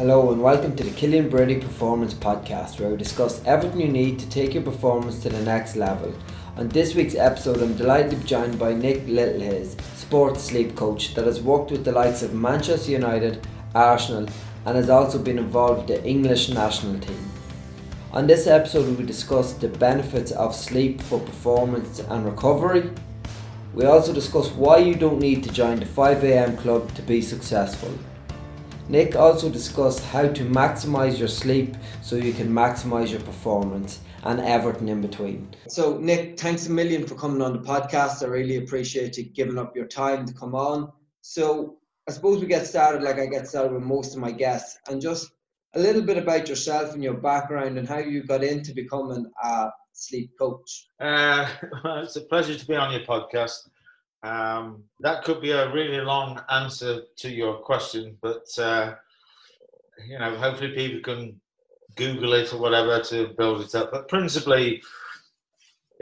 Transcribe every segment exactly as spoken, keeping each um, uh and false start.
Hello and welcome to the Killian Brady Performance Podcast, where we discuss everything you need to take your performance to the next level. On this week's episode, I'm delighted to be joined by Nick Littlehays, sports sleep coach that has worked with the likes of Manchester United, Arsenal, and has also been involved with the English national team. On this episode, we discuss the benefits of sleep for performance and recovery. We also discuss why you don't need to join the five a.m. club to be successful. Nick also discussed how to maximise your sleep so you can maximise your performance and everything in between. So Nick, thanks a million for coming on the podcast. I really appreciate you giving up your time to come on. So I suppose we get started like I get started with most of my guests, and just a little bit about yourself and your background and how you got into becoming a sleep coach. Uh, well, it's a pleasure to be on your podcast. Um, that could be a really long answer to your question, but uh, you know, hopefully people can Google it or whatever to build it up. But principally,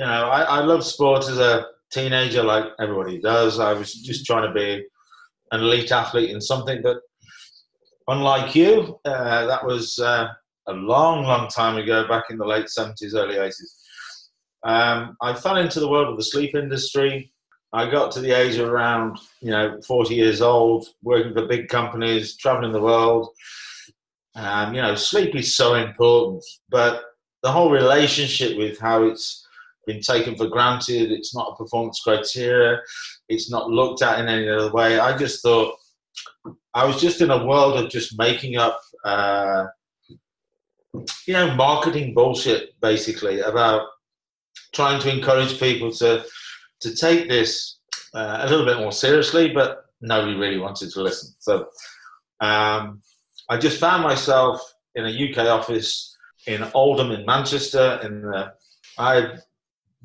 you know, I, I loved sport as a teenager, like everybody does. I was just trying to be an elite athlete in something, but unlike you, uh, that was uh, a long, long time ago, back in the late seventies, early eighties. Um, I fell into the world of the sleep industry. I got to the age of around, you know, forty years old, working for big companies, traveling the world. Um, you know, sleep is so important, but the whole relationship with how it's been taken for granted, it's not a performance criteria, it's not looked at in any other way. I just thought, I was just in a world of just making up, uh, you know, marketing bullshit, basically, about trying to encourage people to... to take this uh, a little bit more seriously, but nobody really wanted to listen. So um, I just found myself in a U K office in Oldham in Manchester, and uh, I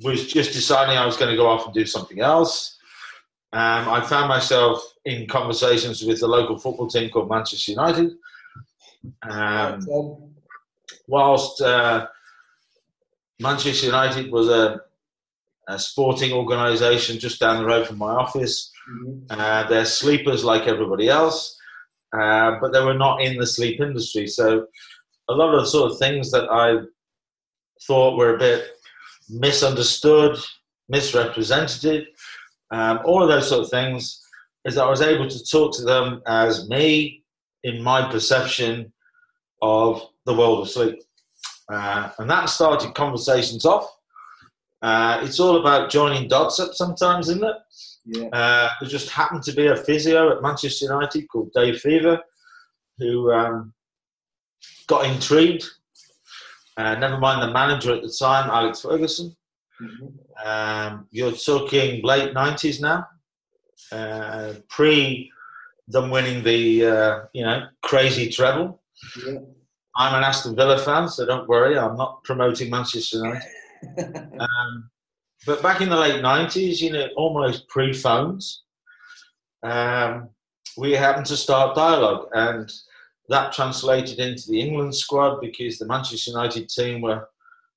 was just deciding I was going to go off and do something else. Um, I found myself in conversations with the local football team called Manchester United. Um, whilst uh, Manchester United was a a sporting organisation just down the road from my office. Mm-hmm. Uh, they're sleepers like everybody else, uh, but they were not in the sleep industry. So a lot of the sort of things that I thought were a bit misunderstood, misrepresented, um, all of those sort of things, is that I was able to talk to them as me in my perception of the world of sleep. Uh, and that started conversations off. Uh, it's all about joining dots up sometimes, isn't it? Yeah. Uh, there just happened to be a physio at Manchester United called Dave Fever who um, got intrigued. Uh, never mind the manager at the time, Alex Ferguson. Mm-hmm. Um, you're talking late nineties now, uh, pre them winning the uh, you know crazy treble. Yeah. I'm an Aston Villa fan, so don't worry, I'm not promoting Manchester United. um, but back in the late nineties, you know, almost pre-phones, um, we happened to start dialogue, and that translated into the England squad because the Manchester United team were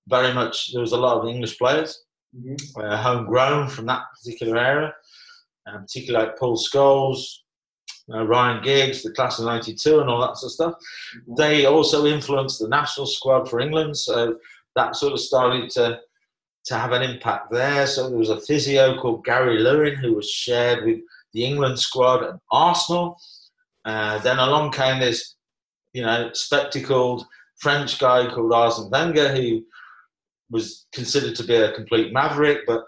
very much, there was a lot of English players, mm-hmm. uh, homegrown from that particular era, um, particularly like Paul Scholes, uh, Ryan Giggs, the class of ninety-two and all that sort of stuff. Mm-hmm. They also influenced the national squad for England, so that sort of started to to have an impact there. So there was a physio called Gary Lewin who was shared with the England squad and Arsenal. Uh, then along came this, you know, spectacled French guy called Arsene Wenger who was considered to be a complete maverick, but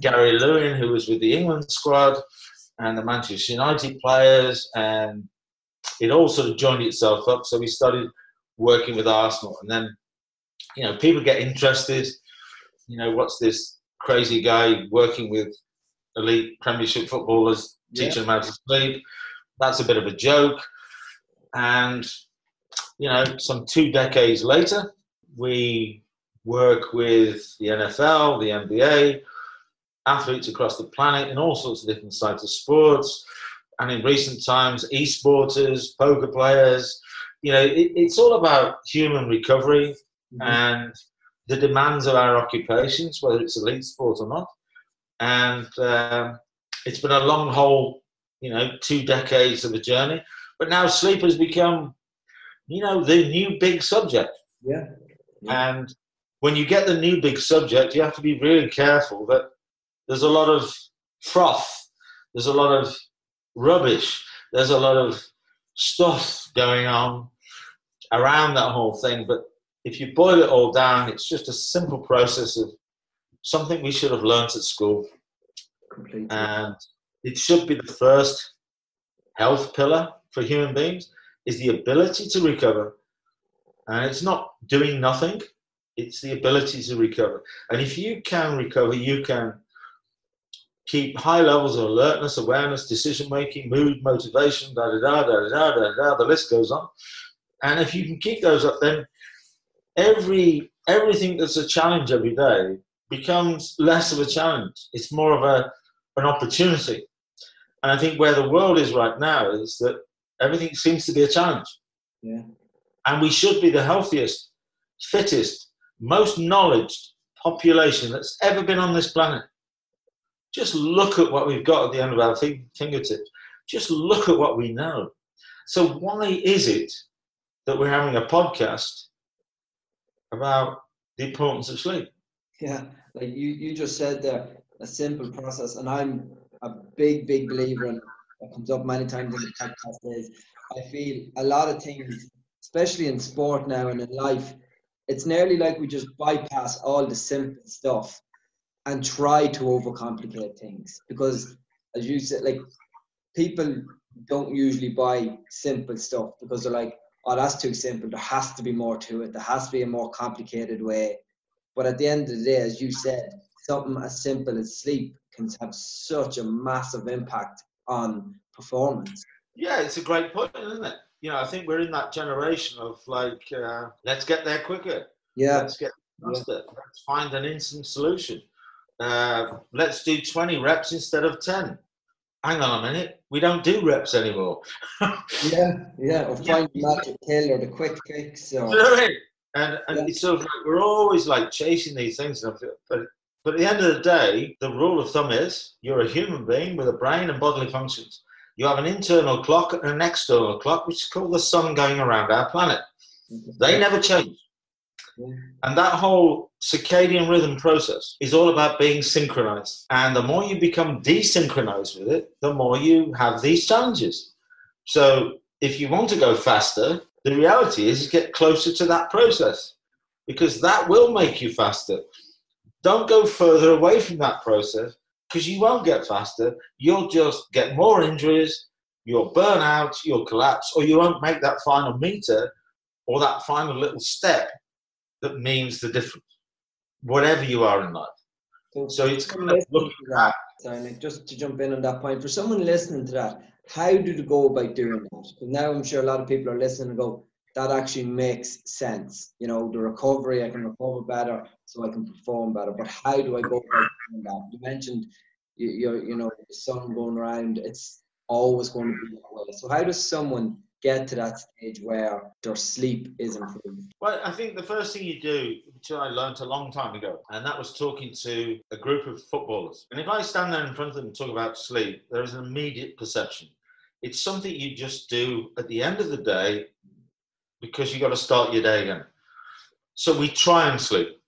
Gary Lewin, who was with the England squad and the Manchester United players, and it all sort of joined itself up. So we started working with Arsenal, and then you know, people get interested, you know, what's this crazy guy working with elite Premiership footballers, teaching yeah. them how to sleep? That's a bit of a joke. And, you know, some two decades later, we work with the N F L, the N B A, athletes across the planet in all sorts of different types of sports. And in recent times, e-sporters, poker players, you know, it, it's all about human recovery. Mm-hmm. And the demands of our occupations, whether it's elite sport or not. And uh, it's been a long haul, you know, two decades of a journey. But now sleep has become you know, the new big subject. Yeah. yeah. And when you get the new big subject, you have to be really careful that there's a lot of froth, there's a lot of rubbish, there's a lot of stuff going on around that whole thing. But if you boil it all down, it's just a simple process of something we should have learnt at school. Completely. And it should be the first health pillar for human beings, is the ability to recover. And it's not doing nothing, it's the ability to recover. And if you can recover, you can keep high levels of alertness, awareness, decision-making, mood, motivation, da-da-da-da-da-da-da, the list goes on. And if you can keep those up, then every everything that's a challenge every day becomes less of a challenge. It's more of a, an opportunity. And I think where the world is right now is that everything seems to be a challenge. Yeah. And we should be the healthiest, fittest, most knowledgeable population that's ever been on this planet. Just look at what we've got at the end of our fingertips. Just look at what we know. So why is it that we're having a podcast about the importance of sleep? Yeah, like you, you just said there, a simple process. And I'm a big, big believer, and it comes up many times in the podcast days. I feel a lot of things, especially in sport now and in life, it's nearly like we just bypass all the simple stuff and try to overcomplicate things. Because, as you said, like, people don't usually buy simple stuff because they're like, oh, that's too simple. There has to be more to it. There has to be a more complicated way. But at the end of the day, as you said, something as simple as sleep can have such a massive impact on performance. Yeah, it's a great point, isn't it? You know, I think we're in that generation of like, uh, let's get there quicker. Yeah. Let's get faster. Yeah. Let's find an instant solution. Uh, let's do twenty reps instead of ten. Hang on a minute, we don't do reps anymore. yeah, yeah, or find yeah. the magic pill or the quick fix. Or... And, and yeah. it's sort of like we're always like chasing these things. But, but at the end of the day, the rule of thumb is you're a human being with a brain and bodily functions. You have an internal clock and an external clock, which is called the sun going around our planet. Mm-hmm. They never change. Yeah. And that whole circadian rhythm process is all about being synchronized. And the more you become desynchronized with it, the more you have these challenges. So if you want to go faster, the reality is you get closer to that process, because that will make you faster. Don't go further away from that process, because you won't get faster. You'll just get more injuries, you'll burn out, you'll collapse, or you won't make that final meter or that final little step that means the difference, whatever you are in life. So, so it's kind of looking at that. Just to jump in on that point, for someone listening to that, how do they go about doing that? Because now I'm sure a lot of people are listening and go, that actually makes sense. You know, the recovery, I can recover better so I can perform better. But how do I go about doing that? You mentioned, you you know, the sun going around, it's always going to be that way. So how does someone get to that stage where their sleep is improved? Well, I think the first thing you do, which I learned a long time ago, and that was talking to a group of footballers. And if I stand there in front of them and talk about sleep, there is an immediate perception. It's something you just do at the end of the day because you've got to start your day again. So we try and sleep.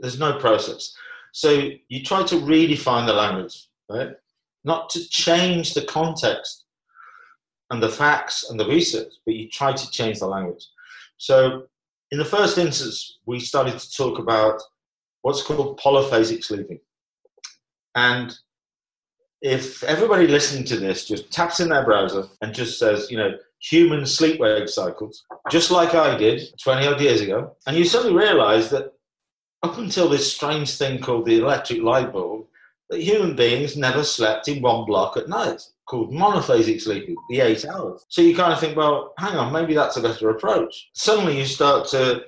There's no process. So you try to redefine the language, right? Not to change the context and the facts and the research, but you try to change the language. So in the first instance, we started to talk about what's called polyphasic sleeping. And if everybody listening to this just taps in their browser and just says, you know, human sleep-wake cycles, just like I did twenty-odd years ago, and you suddenly realise that up until this strange thing called the electric light bulb, that human beings never slept in one block at night, called monophasic sleeping, the eight hours. So you kind of think, well, hang on, maybe that's a better approach. Suddenly you start to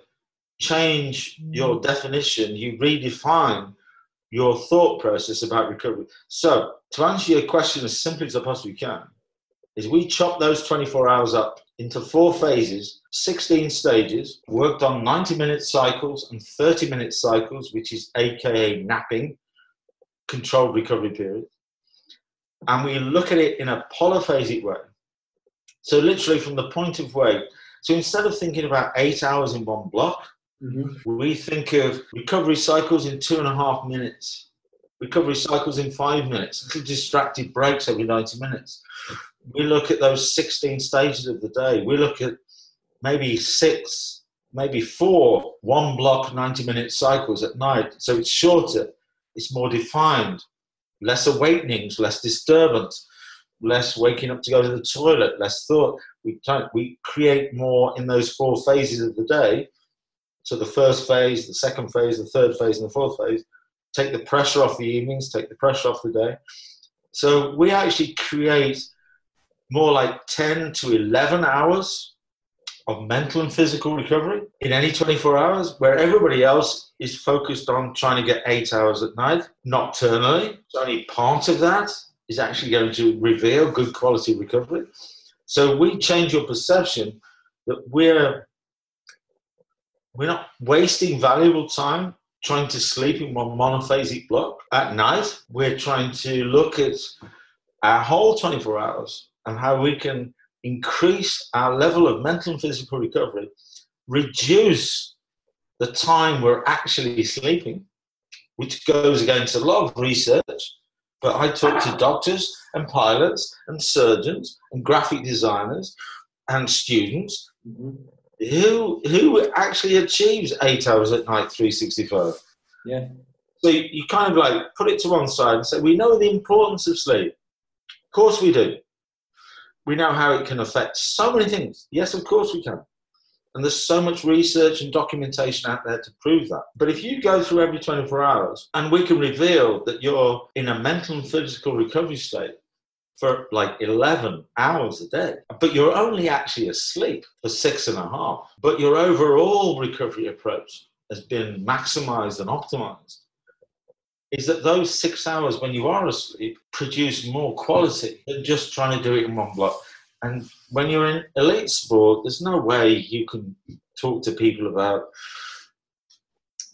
change your definition, you redefine your thought process about recovery. So to answer your question as simply as I possibly can, is we chopped those twenty-four hours up into four phases, sixteen stages, worked on ninety-minute cycles and thirty-minute cycles, which is A K A napping, controlled recovery period. And we look at it in a polyphasic way. So literally from the point of wake, So instead of thinking about eight hours in one block, mm-hmm. we think of recovery cycles in two and a half minutes, recovery cycles in five minutes, distracted breaks every ninety minutes. We look at those sixteen stages of the day. We look at maybe six, maybe four, one block, ninety minute cycles at night. So it's shorter, it's more defined, less awakenings, less disturbance, less waking up to go to the toilet, less thought. We don't, we create more in those four phases of the day. So the first phase, the second phase, the third phase, and the fourth phase. Take the pressure off the evenings, take the pressure off the day. So we actually create more like ten to eleven hours of mental and physical recovery in any twenty-four hours, where everybody else is focused on trying to get eight hours at night, nocturnally. So only part of that is actually going to reveal good quality recovery. So we change your perception that we're, we're not wasting valuable time trying to sleep in one monophasic block at night. We're trying to look at our whole twenty-four hours and how we can increase our level of mental and physical recovery, reduce the time we're actually sleeping, which goes against a lot of research. But I talk to doctors and pilots and surgeons and graphic designers and students who who actually achieves eight hours at night, three sixty-five. Yeah. So you kind of like put it to one side and say, we know the importance of sleep. Of course we do. We know how it can affect so many things. Yes, of course we can. And there's so much research and documentation out there to prove that. But if you go through every twenty-four hours and we can reveal that you're in a mental and physical recovery state for like eleven hours a day, but you're only actually asleep for six and a half, but your overall recovery approach has been maximized and optimized, is that those six hours when you are asleep produce more quality than just trying to do it in one block. And when you're in elite sport, there's no way you can talk to people about,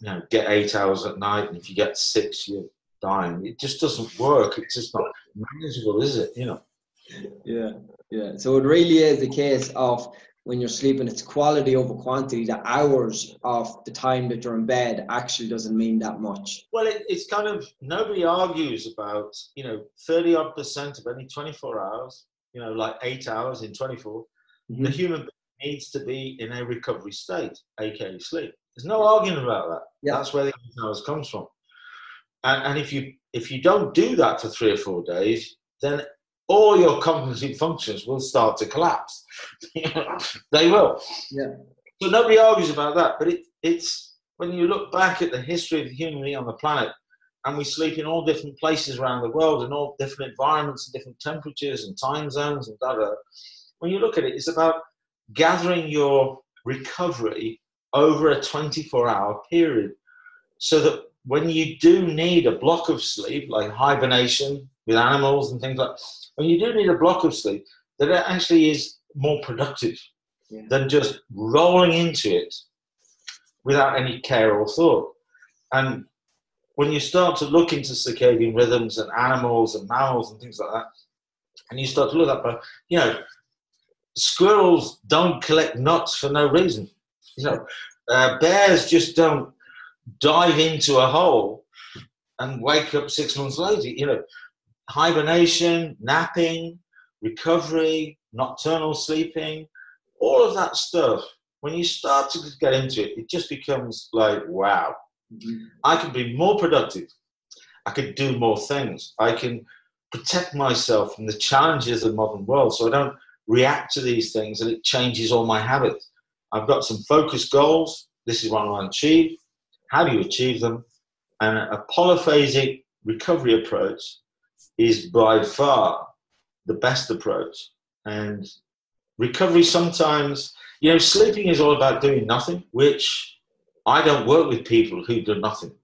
you know, get eight hours at night, and if you get six, you're dying. It just doesn't work. It's just not manageable, is it? You know? Yeah, yeah. So it really is a case of when you're sleeping, it's quality over quantity. The hours of the time that you're in bed actually doesn't mean that much. Well, it, it's kind of, nobody argues about, you know, thirty odd percent of any twenty-four hours, you know, like eight hours in twenty-four, mm-hmm. the human being needs to be in a recovery state, aka sleep. There's no arguing about that. Yeah. That's where the eight hours comes from. And, and if you if you don't do that for three or four days, then all your cognitive functions will start to collapse. They will. Yeah. So nobody argues about that. But it, it's when you look back at the history of the human being on the planet, and we sleep in all different places around the world and all different environments and different temperatures and time zones and da da. When you look at it, it's about gathering your recovery over a twenty-four hour period, so that when you do need a block of sleep, like hibernation with animals and things like that, when you do need a block of sleep, that it actually is more productive yeah. than just rolling into it without any care or thought. And when you start to look into circadian rhythms and animals and mammals and things like that, and you start to look at that, you know, squirrels don't collect nuts for no reason. You know, uh, bears just don't dive into a hole and wake up six months later. You know, hibernation, napping, recovery, nocturnal sleeping, all of that stuff. When you start to get into it, it just becomes like, wow. I can be more productive. I can do more things. I can protect myself from the challenges of the modern world, so I don't react to these things, and it changes all my habits. I've got some focused goals. This is what I want to achieve. How do you achieve them? And a polyphasic recovery approach is by far the best approach. And recovery sometimes, you know, sleeping is all about doing nothing, which I don't work with people who do nothing.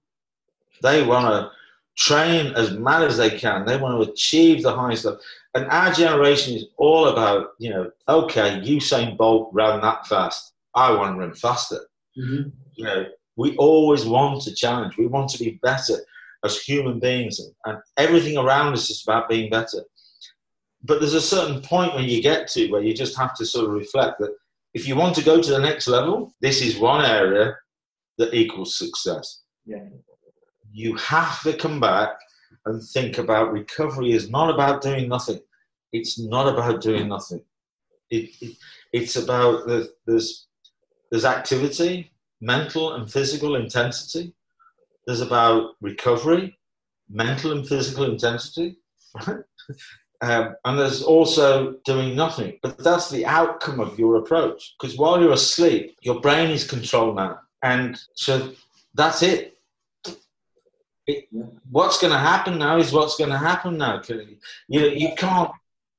They want to train as mad as they can. They want to achieve the highest level. And our generation is all about, you know, okay, Usain Bolt ran that fast. I want to run faster. Mm-hmm. You know, we always want to challenge. We want to be better as human beings. And, and everything around us is about being better. But there's a certain point when you get to where you just have to sort of reflect that if you want to go to the next level, this is one area that equals success. Yeah. You have to come back and think about recovery is not about doing nothing. It's not about doing nothing. It, it it's about the, there's there's activity, mental and physical intensity. There's about recovery, mental and physical intensity, right? Um, and there's also doing nothing. But that's the outcome of your approach. Because while you're asleep, your brain is controlled now. And so that's it. it what's going to happen now is what's going to happen now. You, you, can't,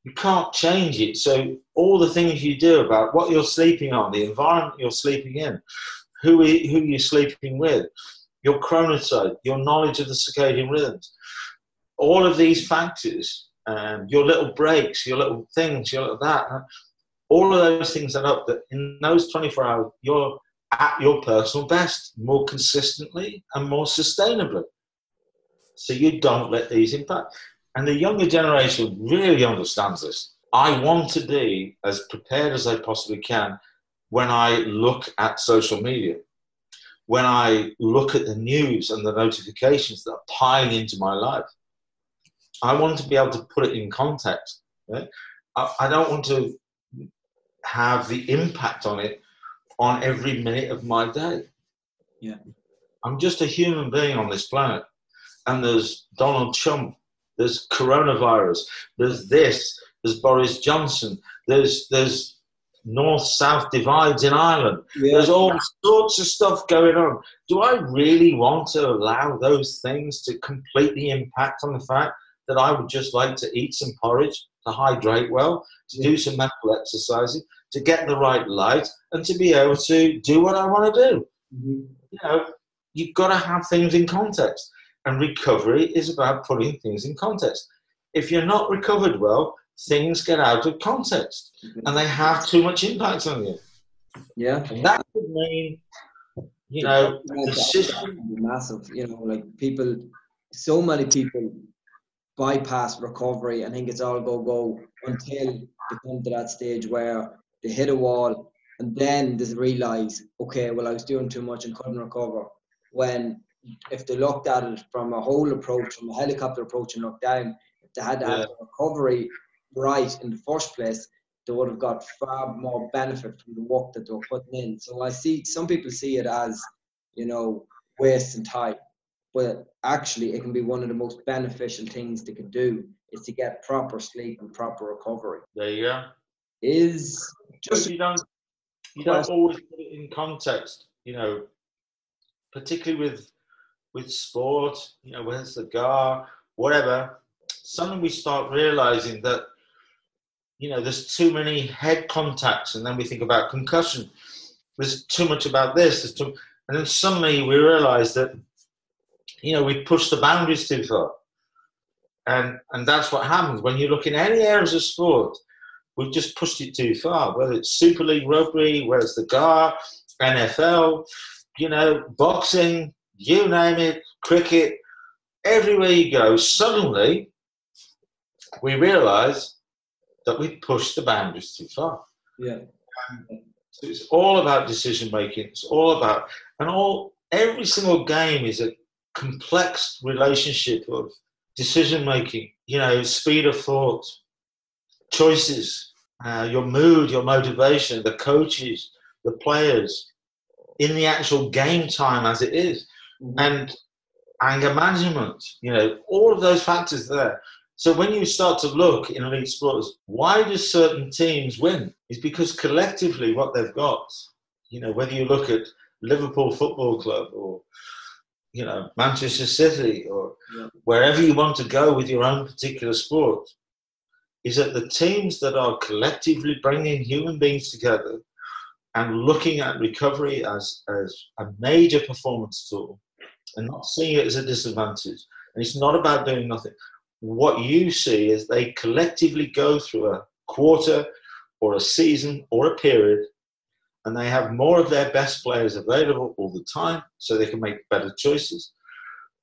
you can't change it. So all the things you do about what you're sleeping on, the environment you're sleeping in, who, you, who you're sleeping with, your chronotype, your knowledge of the circadian rhythms, all of these factors... Um, your little breaks, your little things, your little that, all of those things add up. That in those twenty-four hours, you're at your personal best, more consistently and more sustainably. So you don't let these impact. And the younger generation really understands this. I want to be as prepared as I possibly can when I look at social media, when I look at the news and the notifications that are piling into my life. I want to be able to put it in context. Right? I, I don't want to have the impact on it on every minute of my day. Yeah, I'm just a human being on this planet. And there's Donald Trump, there's coronavirus, there's this, there's Boris Johnson, there's there's north-south divides in Ireland. Yeah. There's all sorts of stuff going on. Do I really want to allow those things to completely impact on the fact that I would just like to eat some porridge, to hydrate well, to do some mental exercises, to get the right light, and to be able to do what I want to do? Mm-hmm. You know, you've got to have things in context. And recovery is about putting things in context. If you're not recovered well, things get out of context, mm-hmm. and they have too much impact on you. Yeah. And that would mean, you know, yeah, decision. Massive, you know, like people, so many people bypass recovery and think it's all go go until they come to that stage where they hit a wall, and then they realize, okay, well, I was doing too much and couldn't recover. When if they looked at it from a whole approach, from a helicopter approach and looked down, if they had to yeah. have the recovery right in the first place, they would have got far more benefit from the work that they were putting in. So I see some people see it as, you know, wasting time. But actually, it can be one of the most beneficial things they can do is to get proper sleep and proper recovery. There you go. Is just you don't you don't always put it in context, you know, particularly with with sport, you know, whether it's the G A R, whatever. Suddenly we start realizing that, you know, there's too many head contacts, and then we think about concussion. There's too much about this. There's too, and then suddenly we realize that, you know, we push the boundaries too far. And and that's what happens. When you look in any areas of sport, we've just pushed it too far, whether it's Super League rugby, whether it's the G A R, N F L, you know, boxing, you name it, cricket, everywhere you go, suddenly we realise that we pushed the boundaries too far. Yeah. Um, so it's all about decision-making. It's all about... And all every single game is a complex relationship of decision making, you know, speed of thought, choices, uh, your mood, your motivation, the coaches, the players, in the actual game time as it is, and anger management, you know, all of those factors there. So when you start to look in elite sports, why do certain teams win? It's because collectively what they've got, you know, whether you look at Liverpool Football Club or you know, Manchester City or yeah. wherever you want to go with your own particular sport, is that the teams that are collectively bringing human beings together and looking at recovery as, as a major performance tool and not seeing it as a disadvantage. And it's not about doing nothing. What you see is they collectively go through a quarter or a season or a period, and they have more of their best players available all the time, so they can make better choices.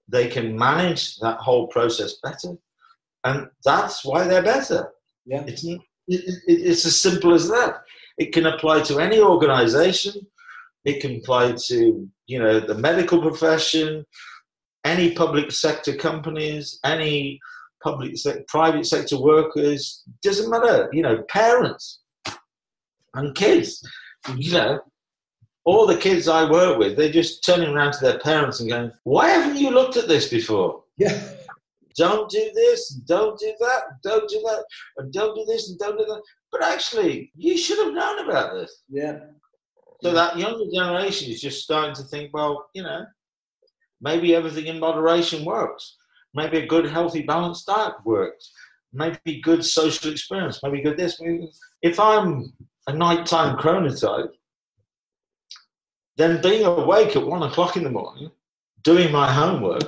They can manage that whole process better, and that's why they're better. Yeah. It's, it, it, it's as simple as that. It can apply to any organisation. It can apply to, you know, the medical profession, any public sector companies, any public se- private sector workers. Doesn't matter, you know, parents and kids. You know, all the kids I work with, they're just turning around to their parents and going, "Why haven't you looked at this before? Yeah. Don't do this, don't do that, don't do that, and don't do this and don't do that. But actually, you should have known about this." Yeah. So that younger generation is just starting to think, well, you know, maybe everything in moderation works. Maybe a good, healthy, balanced diet works. Maybe good social experience. Maybe good this. Maybe... If I'm a nighttime chronotype, then being awake at one o'clock in the morning, doing my homework,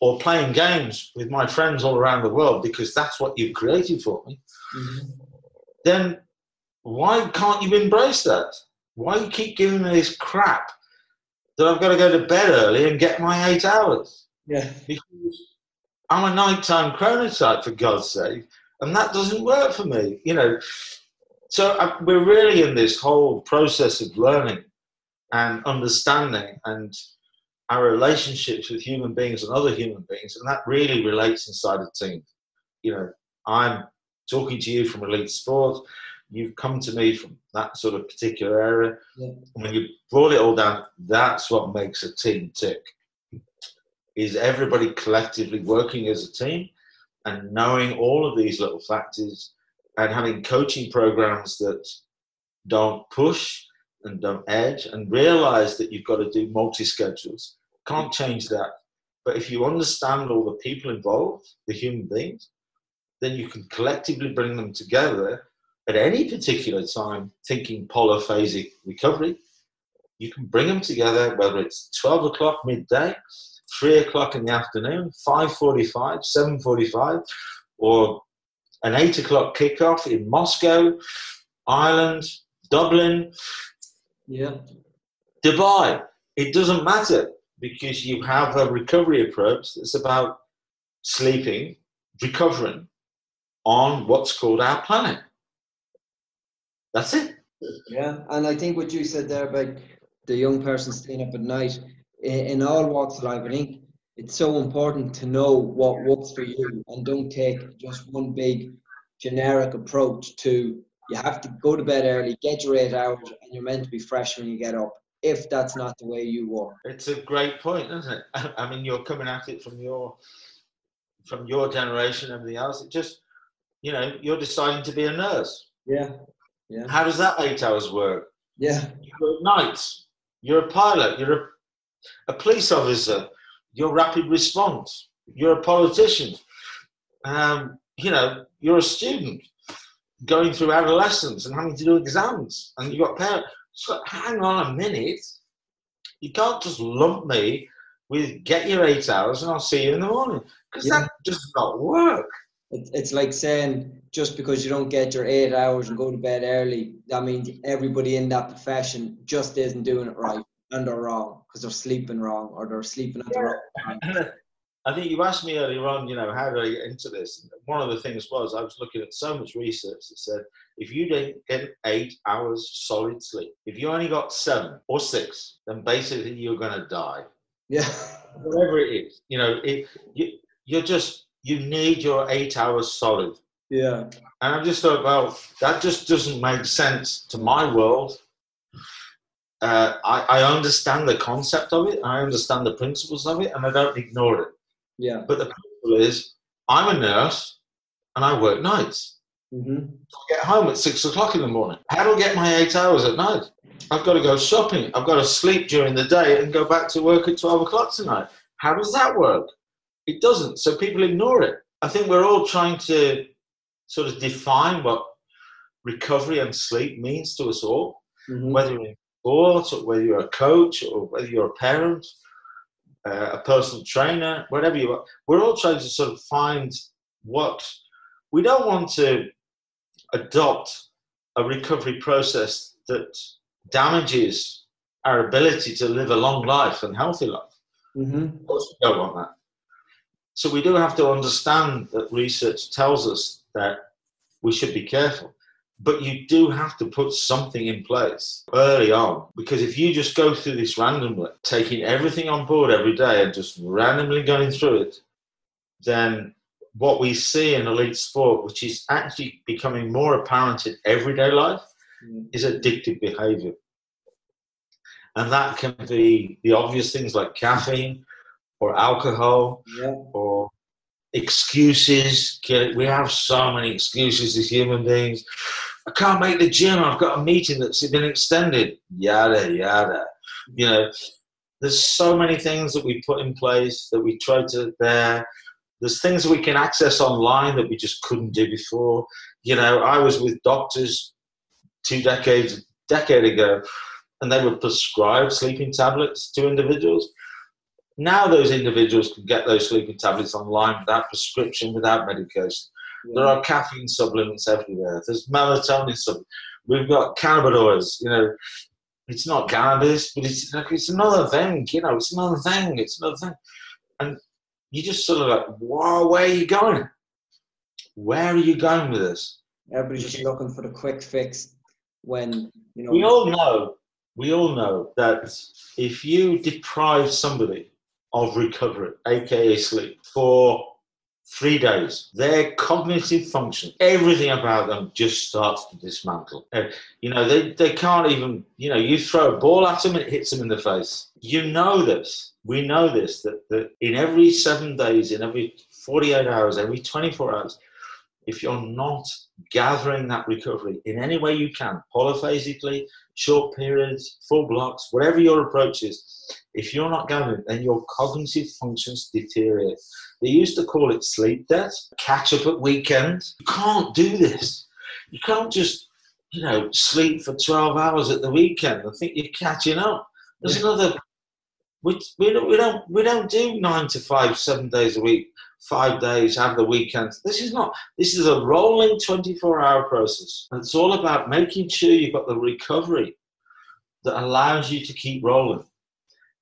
or playing games with my friends all around the world because that's what you've created for me, mm-hmm. then why can't you embrace that? Why do you keep giving me this crap that I've got to go to bed early and get my eight hours? Yeah. Because I'm a nighttime chronotype, for God's sake, and that doesn't work for me, you know. So I, we're really in this whole process of learning and understanding and our relationships with human beings and other human beings, and that really relates inside a team. You know, I'm talking to you from elite sport. You've come to me from that sort of particular area. Yeah. And when you brought it all down, that's what makes a team tick, is everybody collectively working as a team and knowing all of these little factors and having coaching programs that don't push and don't edge and realize that you've got to do multi-schedules. Can't change that. But if you understand all the people involved, the human beings, then you can collectively bring them together at any particular time, thinking polyphasic recovery. You can bring them together, whether it's twelve o'clock midday, three o'clock in the afternoon, five forty-five, seven forty-five, or an eight o'clock kickoff in Moscow, Ireland, Dublin, yeah, Dubai. It doesn't matter, because you have a recovery approach that's about sleeping, recovering on what's called our planet. That's it. Yeah, and I think what you said there about the young person staying up at night, in all walks of life, I think it's so important to know what works for you and don't take just one big generic approach to, you have to go to bed early, get your eight hours, and you're meant to be fresh when you get up, if that's not the way you work. It's a great point, isn't it? I mean, you're coming at it from your from your generation and everything else. It just, you know, you're deciding to be a nurse. Yeah, yeah. How does that eight hours work? Yeah. You work nights. You're a pilot. You're a, a police officer. You're rapid response. You're a politician. Um, you know, you're a student going through adolescence and having to do exams, and you've got parents. So hang on a minute, you can't just lump me with get your eight hours and I'll see you in the morning, because yeah. that does not work. It's like saying just because you don't get your eight hours and go to bed early, that means everybody in that profession just isn't doing it right, and they're wrong because they're sleeping wrong or they're sleeping at yeah. the wrong time. I think you asked me earlier on, you know, how do I get into this? One of the things was I was looking at so much research that said if you didn't get eight hours solid sleep, if you only got seven or six, then basically you're going to die. Yeah. Whatever it is, you know, it, you, you're just, you need your eight hours solid. Yeah. And I just thought, well, that just doesn't make sense to my world. Uh, I, I understand the concept of it. I understand the principles of it, and I don't ignore it. Yeah. But the problem is, I'm a nurse and I work nights. Mm-hmm. I get home at six o'clock in the morning. How do I get my eight hours at night? I've got to go shopping. I've got to sleep during the day and go back to work at twelve o'clock tonight. How does that work? It doesn't. So people ignore it. I think we're all trying to sort of define what recovery and sleep means to us all, mm-hmm. whether you're in sport or whether you're a coach or whether you're a parent. Uh, a personal trainer, whatever you are. We're all trying to sort of find what... We don't want to adopt a recovery process that damages our ability to live a long life and healthy life. Mm-hmm. Of course we don't want that. So we do have to understand that research tells us that we should be careful. But you do have to put something in place early on, because if you just go through this randomly, taking everything on board every day and just randomly going through it, then what we see in elite sport, which is actually becoming more apparent in everyday life, mm. is addictive behaviour. And that can be the obvious things like caffeine or alcohol yeah. or excuses. We have so many excuses as human beings. I can't make the gym. I've got a meeting that's been extended. Yada, yada. You know, there's so many things that we put in place that we try to there. There's things we can access online that we just couldn't do before. You know, I was with doctors two decades, decade ago, and they would prescribe sleeping tablets to individuals. Now those individuals can get those sleeping tablets online without prescription, without medication. Yeah. There are caffeine supplements everywhere. There's melatonin supplements. We've got cannabinoids, you know. It's not cannabis, but it's, it's another thing, you know. It's another thing. It's another thing. And you just sort of like, wow, where are you going? Where are you going with this? Everybody's just looking for the quick fix when, you know. We all know, we all know that if you deprive somebody of recovery, aka sleep, for three days, their cognitive function, everything about them just starts to dismantle. You know, they, they can't even, you know, you throw a ball at them and it hits them in the face. You know this. We know this, that, that in every seven days, in every forty-eight hours, every twenty-four hours, if you're not gathering that recovery in any way you can, holophasically, short periods, full blocks, whatever your approach is, if you're not gathering, then your cognitive functions deteriorate. They used to call it sleep debt, catch up at weekends. You can't do this. You can't just, you know, sleep for twelve hours at the weekend and think you're catching up. There's yeah. another... We, we, don't, we, don't, we don't do nine to five, seven days a week, five days, have the weekends. This is not, this is a rolling twenty-four hour process. And it's all about making sure you've got the recovery that allows you to keep rolling.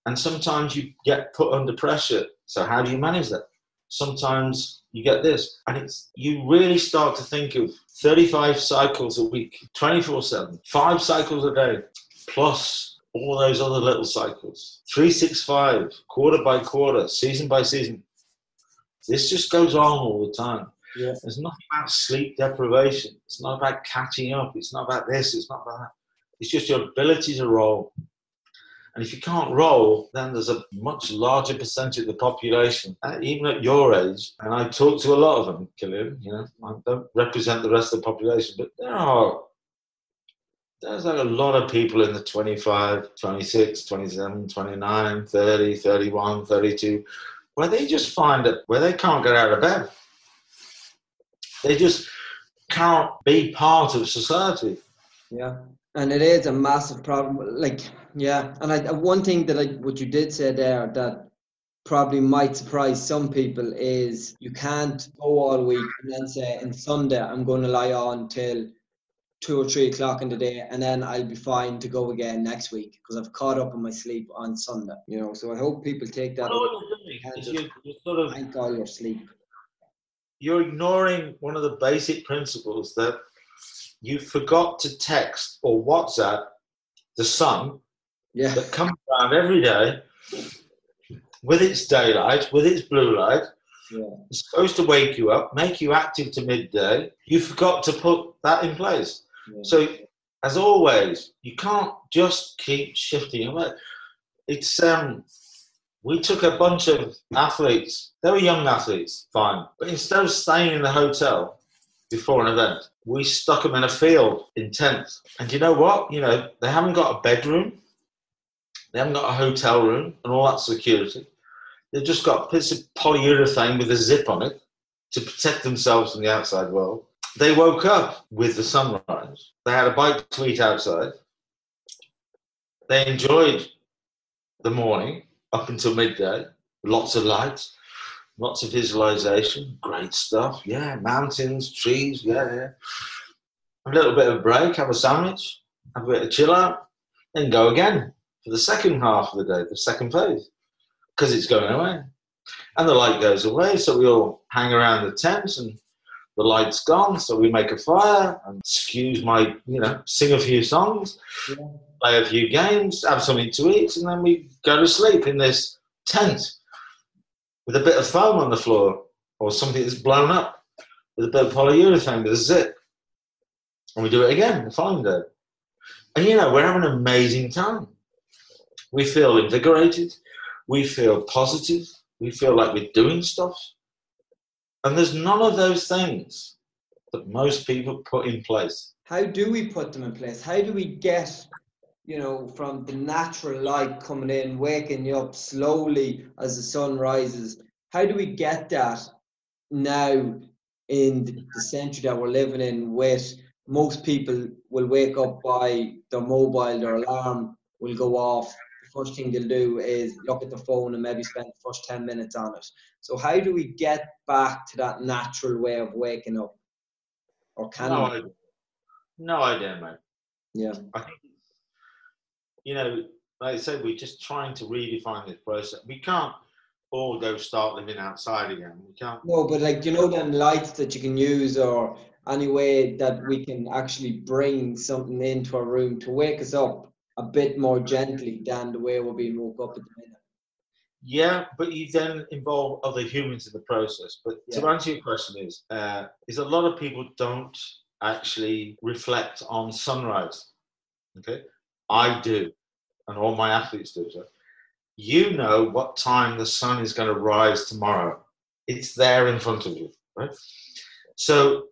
And sometimes you get put under pressure. So how do you manage that? Sometimes you get this. And it's, you really start to think of thirty-five cycles a week, twenty-four seven, five cycles a day, plus all those other little cycles, three sixty-five, quarter by quarter, season by season. This just goes on all the time. Yeah. It's not about sleep deprivation. It's not about catching up. It's not about this. It's not about that. It's just your ability to roll. And if you can't roll, then there's a much larger percentage of the population, even at your age, and I talk to a lot of them, Killian, you know, I don't represent the rest of the population, but there are There's like a lot of people in the twenty-five, twenty-six, twenty-seven, twenty-nine, thirty, thirty-one, thirty-two, where they just find it, where they can't get out of bed. They just can't be part of society. Yeah, and it is a massive problem. Like, yeah, and I, one thing that I, what you did say there that probably might surprise some people is you can't go all week and then say, on Sunday, I'm going to lie on till two or three o'clock in the day, and then I'll be fine to go again next week because I've caught up on my sleep on Sunday. You know, so I hope people take that. Well, and just you're, you're sort of, thank all your sleep. You're ignoring one of the basic principles that you forgot to text or WhatsApp the sun yeah. that comes around every day with its daylight, with its blue light. Yeah. It's supposed to wake you up, make you active to midday. You forgot to put that in place. Yeah. So, as always, you can't just keep shifting away. It's um, we took a bunch of athletes. They were young athletes, fine. But instead of staying in the hotel before an event, we stuck them in a field in tents. And you know what? You know, they haven't got a bedroom. They haven't got a hotel room and all that security. They've just got a piece of polyurethane with a zip on it to protect themselves from the outside world. They woke up with the sunrise. They had a bite to eat outside. They enjoyed the morning up until midday. Lots of light, lots of visualization, great stuff. Yeah, mountains, trees, yeah, yeah. A little bit of a break, have a sandwich, have a bit of chill out, then go again for the second half of the day, the second phase, because it's going away. And the light goes away, so we all hang around the tents and the light's gone, so we make a fire and excuse my, you know, sing a few songs, yeah. play a few games, have something to eat, and then we go to sleep in this tent with a bit of foam on the floor or something that's blown up with a bit of polyurethane with a zip. And we do it again the following day. And, you know, we're having an amazing time. We feel invigorated. We feel positive. We feel like we're doing stuff. And there's none of those things that most people put in place. How do we put them in place? How do we get, you know, from the natural light coming in, waking up slowly as the sun rises, how do we get that now in the century that we're living in, with most people will wake up by their mobile, their alarm will go off. The first thing they'll do is look at the phone and maybe spend the first ten minutes on it. So how do we get back to that natural way of waking up? Or can no, we? I, no idea, mate. Yeah. I think, you know, like I said, we're just trying to redefine this process. We can't all go start living outside again. We can't. No, but like, you know, then lights that you can use, or any way that we can actually bring something into our room to wake us up a bit more gently than the way we're being woke up at the minute. Yeah, but you then involve other humans in the process. But yeah. to answer your question is, uh, is a lot of people don't actually reflect on sunrise. Okay? I do, and all my athletes do so. You know what time the sun is going to rise tomorrow. It's there in front of you, right? So,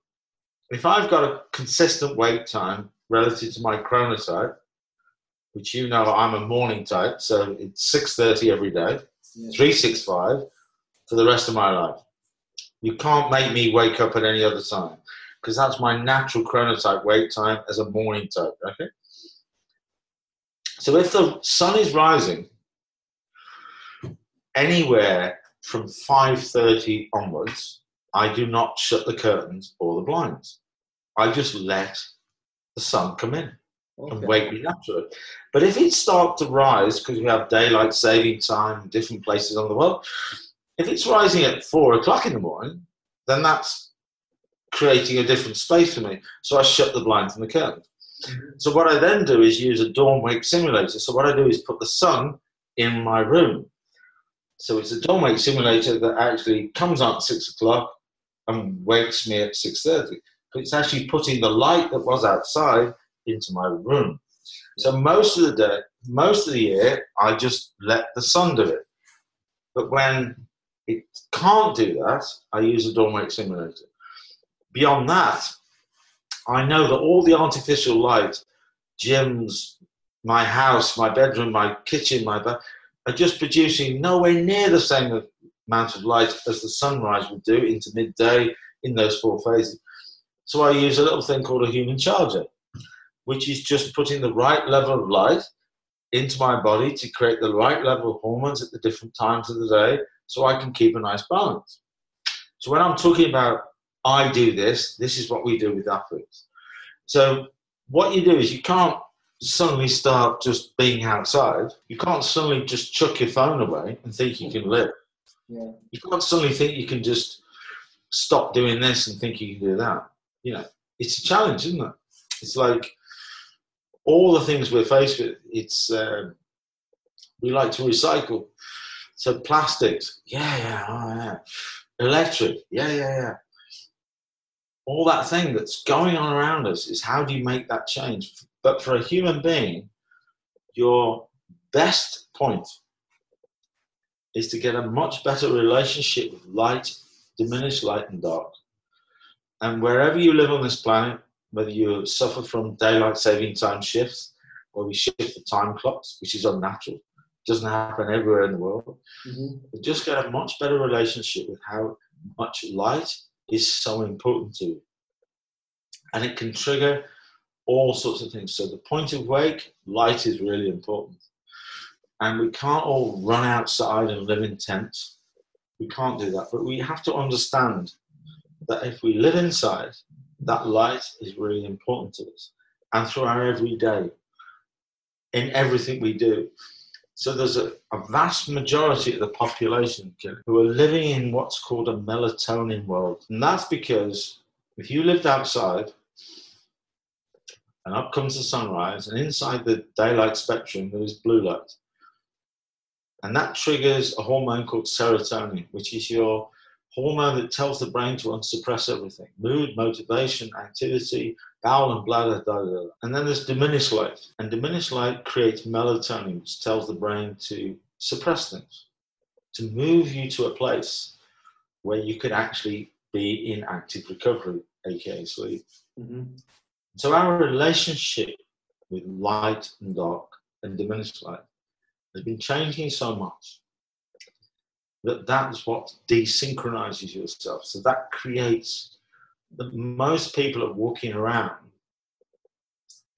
if I've got a consistent wake time relative to my chronotype, which you know I'm a morning type, so it's six thirty every day, yeah. three sixty-five for the rest of my life. You can't make me wake up at any other time because that's my natural chronotype wake time as a morning type, okay? So if the sun is rising anywhere from five thirty onwards, I do not shut the curtains or the blinds. I just let the sun come in okay. and wake me up to it. But if it starts to rise, because we have daylight saving time in different places on the world, if it's rising at four o'clock in the morning, then that's creating a different space for me. So I shut the blinds and the curtains. Mm-hmm. So what I then do is use a dawn wake simulator. So what I do is put the sun in my room. So it's a dawn wake simulator that actually comes on at six o'clock and wakes me at six thirty. But it's actually putting the light that was outside into my room. So most of the day, most of the year, I just let the sun do it. But when it can't do that, I use a dawn-wake simulator. Beyond that, I know that all the artificial light, gyms, my house, my bedroom, my kitchen, my bath, are just producing nowhere near the same amount of light as the sunrise would do into midday in those four phases. So I use a little thing called a human charger, which is just putting the right level of light into my body to create the right level of hormones at the different times of the day so I can keep a nice balance. So when I'm talking about I do this, this is what we do with athletes. So what you do is you can't suddenly start just being outside. You can't suddenly just chuck your phone away and think you can live. Yeah. You can't suddenly think you can just stop doing this and think you can do that. You know, it's a challenge, isn't it? It's like all the things we're faced with. It's um, we like to recycle, so plastics, yeah, yeah, oh, yeah, electric, yeah, yeah, yeah. All that thing that's going on around us is how do you make that change? But for a human being, your best point is to get a much better relationship with light, diminished light and dark. And wherever you live on this planet, whether you suffer from daylight saving time shifts, or we shift the time clocks, which is unnatural, it doesn't happen everywhere in the world, mm-hmm. but just get a much better relationship with how much light is so important to you. And it can trigger all sorts of things. So the point of wake, light is really important. And we can't all run outside and live in tents. We can't do that. But we have to understand that if we live inside, that light is really important to us. And through our everyday, in everything we do. So there's a, a vast majority of the population who are living in what's called a melatonin world. And that's because If you lived outside and up comes the sunrise, and inside the daylight spectrum there is blue light, and that triggers a hormone called serotonin, which is your hormone that tells the brain to unsuppress everything: mood, motivation, activity, bowel and bladder, da, da, da. And then there's diminished light, and diminished light creates melatonin, which tells the brain to suppress things, to move you to a place where you could actually be in active recovery, aka sleep. Mm-hmm. So our relationship with light and dark and diminished light has been changing so much that that's what desynchronizes yourself. So that creates that most people are walking around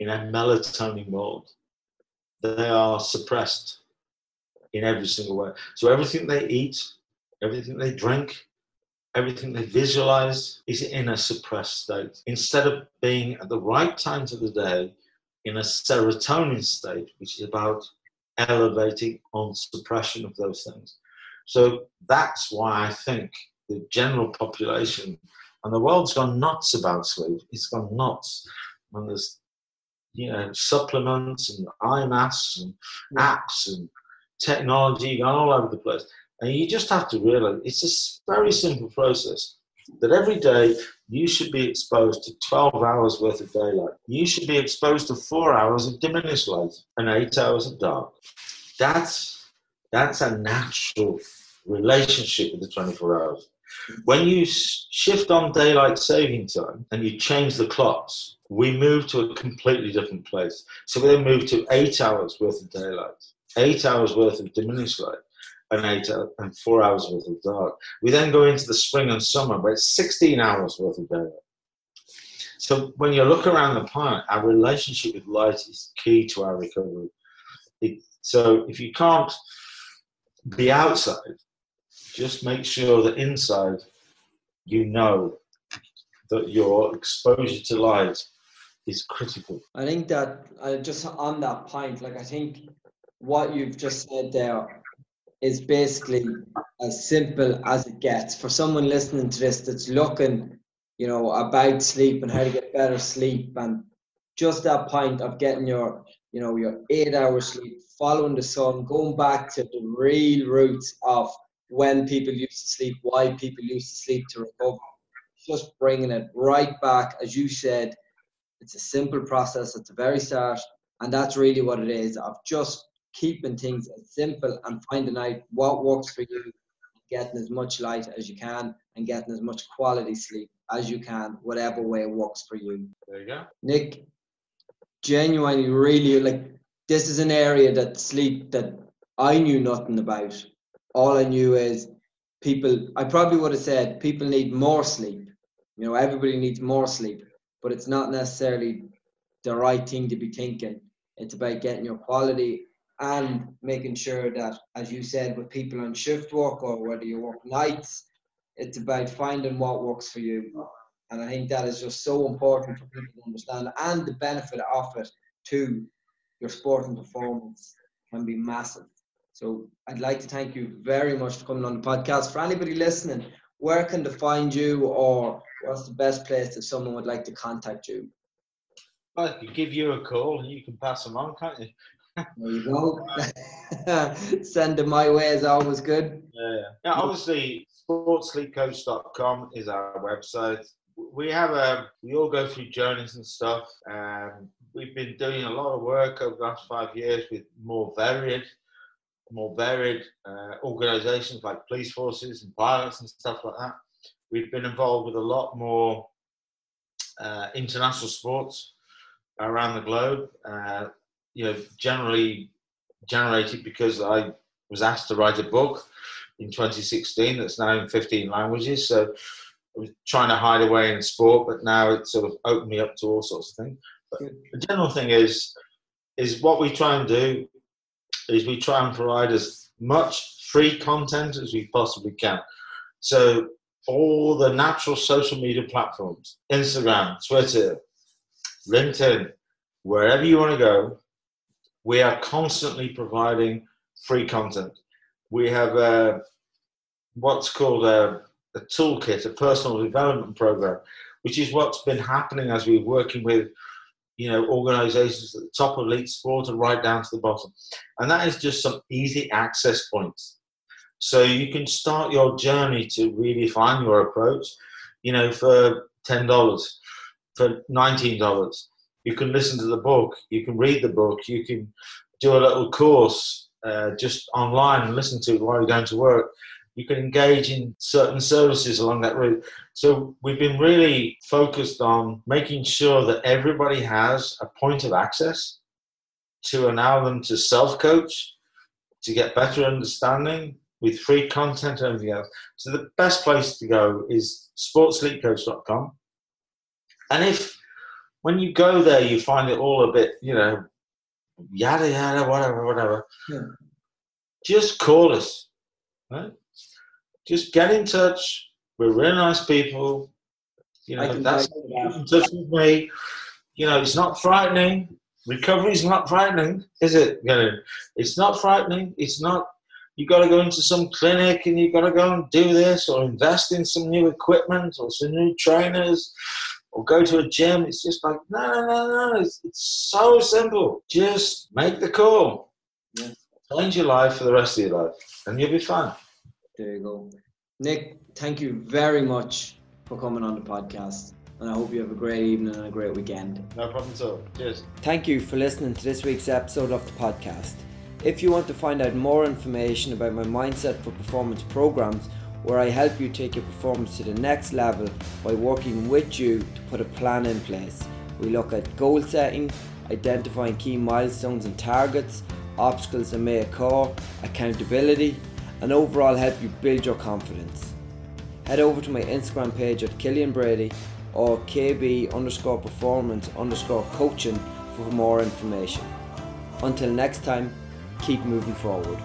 in a melatonin world. They are suppressed in every single way. So everything they eat, everything they drink, everything they visualize is in a suppressed state. Instead of being at the right times of the day in a serotonin state, which is about elevating on suppression of those things. So that's why I think the general population and the world's gone nuts about sleep. It's gone nuts. And there's, you know, supplements and eye masks and apps and technology going all over the place. And you just have to realize it's a very simple process that every day you should be exposed to twelve hours worth of daylight. You should be exposed to four hours of diminished light and eight hours of dark. That's, that's a natural relationship with the twenty-four hours. When you shift on daylight saving time and you change the clocks, we move to a completely different place. So we then move to eight hours worth of daylight, eight hours worth of diminished light, and eight uh, and four hours worth of dark. We then go into the spring and summer, where it's sixteen hours worth of daylight. So when you look around the planet, our relationship with light is key to our recovery. It, so if you can't be outside, just make sure that inside you know that your exposure to light is critical. I think that uh, just on that point, like I think what you've just said there is basically as simple as it gets. For someone listening to this that's looking, you know, about sleep and how to get better sleep, and just that point of getting your, you know, your eight hour sleep, following the sun, going back to the real roots of when people used to sleep, why people used to sleep to recover. Just bringing it right back, as you said, it's a simple process at the very start, and that's really what it is, of just keeping things as simple and finding out what works for you, getting as much light as you can and getting as much quality sleep as you can, whatever way works for you. There you go. Nick, genuinely, really, like, this is an area that sleep that I knew nothing about. All I knew is people, I probably would have said people need more sleep. You know, everybody needs more sleep, but it's not necessarily the right thing to be thinking. It's about getting your quality and making sure that, as you said, with people on shift work or whether you work nights, it's about finding what works for you. And I think that is just so important for people to understand, and the benefit of it to your sport and performance can be massive. So I'd like to thank you very much for coming on the podcast. For anybody listening, where can they find you, or what's the best place if someone would like to contact you? Well, I could give you a call and you can pass them on, can't you? There you go. Send them my way is always good. Yeah. Now, obviously, sports sleep coach dot com is our website. We have a, we all go through journeys and stuff. Um, we've been doing a lot of work over the last five years with more varied, more varied uh, organisations like police forces and pilots and stuff like that. We've been involved with a lot more uh, international sports around the globe. Uh, You know, generally generated because I was asked to write a book in twenty sixteen that's now in fifteen languages. So I was trying to hide away in sport, but now it sort of opened me up to all sorts of things. But the general thing is, is what we try and do is we try and provide as much free content as we possibly can. So all the natural social media platforms, Instagram, Twitter, LinkedIn, wherever you want to go, we are constantly providing free content. We have a, what's called a, a toolkit, a personal development program, which is what's been happening as we're working with, you know, organisations at the top of elite sport and right down to the bottom. And that is just some easy access points. So you can start your journey to redefine your approach, you know, for ten dollars, for nineteen dollars. You can listen to the book, you can read the book, you can do a little course uh, just online and listen to it while you're going to work. You can engage in certain services along that route. So we've been really focused on making sure that everybody has a point of access to allow them to self-coach, to get better understanding with free content and everything else. So the best place to go is sports leap coach dot com. And if when you go there, you find it all a bit, you know, yada, yada, whatever, whatever, yeah. Just call us, right? Just get in touch. We're really nice people. You know, that's get in touch with me. You know, it's not frightening. Recovery is not frightening, is it? You know, it's not frightening. It's not, you've got to go into some clinic and you've got to go and do this or invest in some new equipment or some new trainers or go to a gym. It's just like, no, no, no, no. It's, it's so simple. Just make the call. Yeah. Change your life for the rest of your life and you'll be fine. There you go. Nick, thank you very much for coming on the podcast. And I hope you have a great evening and a great weekend. No problem at all. Cheers. Thank you for listening to this week's episode of the podcast. If you want to find out more information about my Mindset for Performance programs, where I help you take your performance to the next level by working with you to put a plan in place. We look at goal setting, identifying key milestones and targets, obstacles that may occur, accountability, and overall help you build your confidence. Head over to my Instagram page at Killian Brady or KB underscore performance underscore coaching for more information. Until next time, keep moving forward.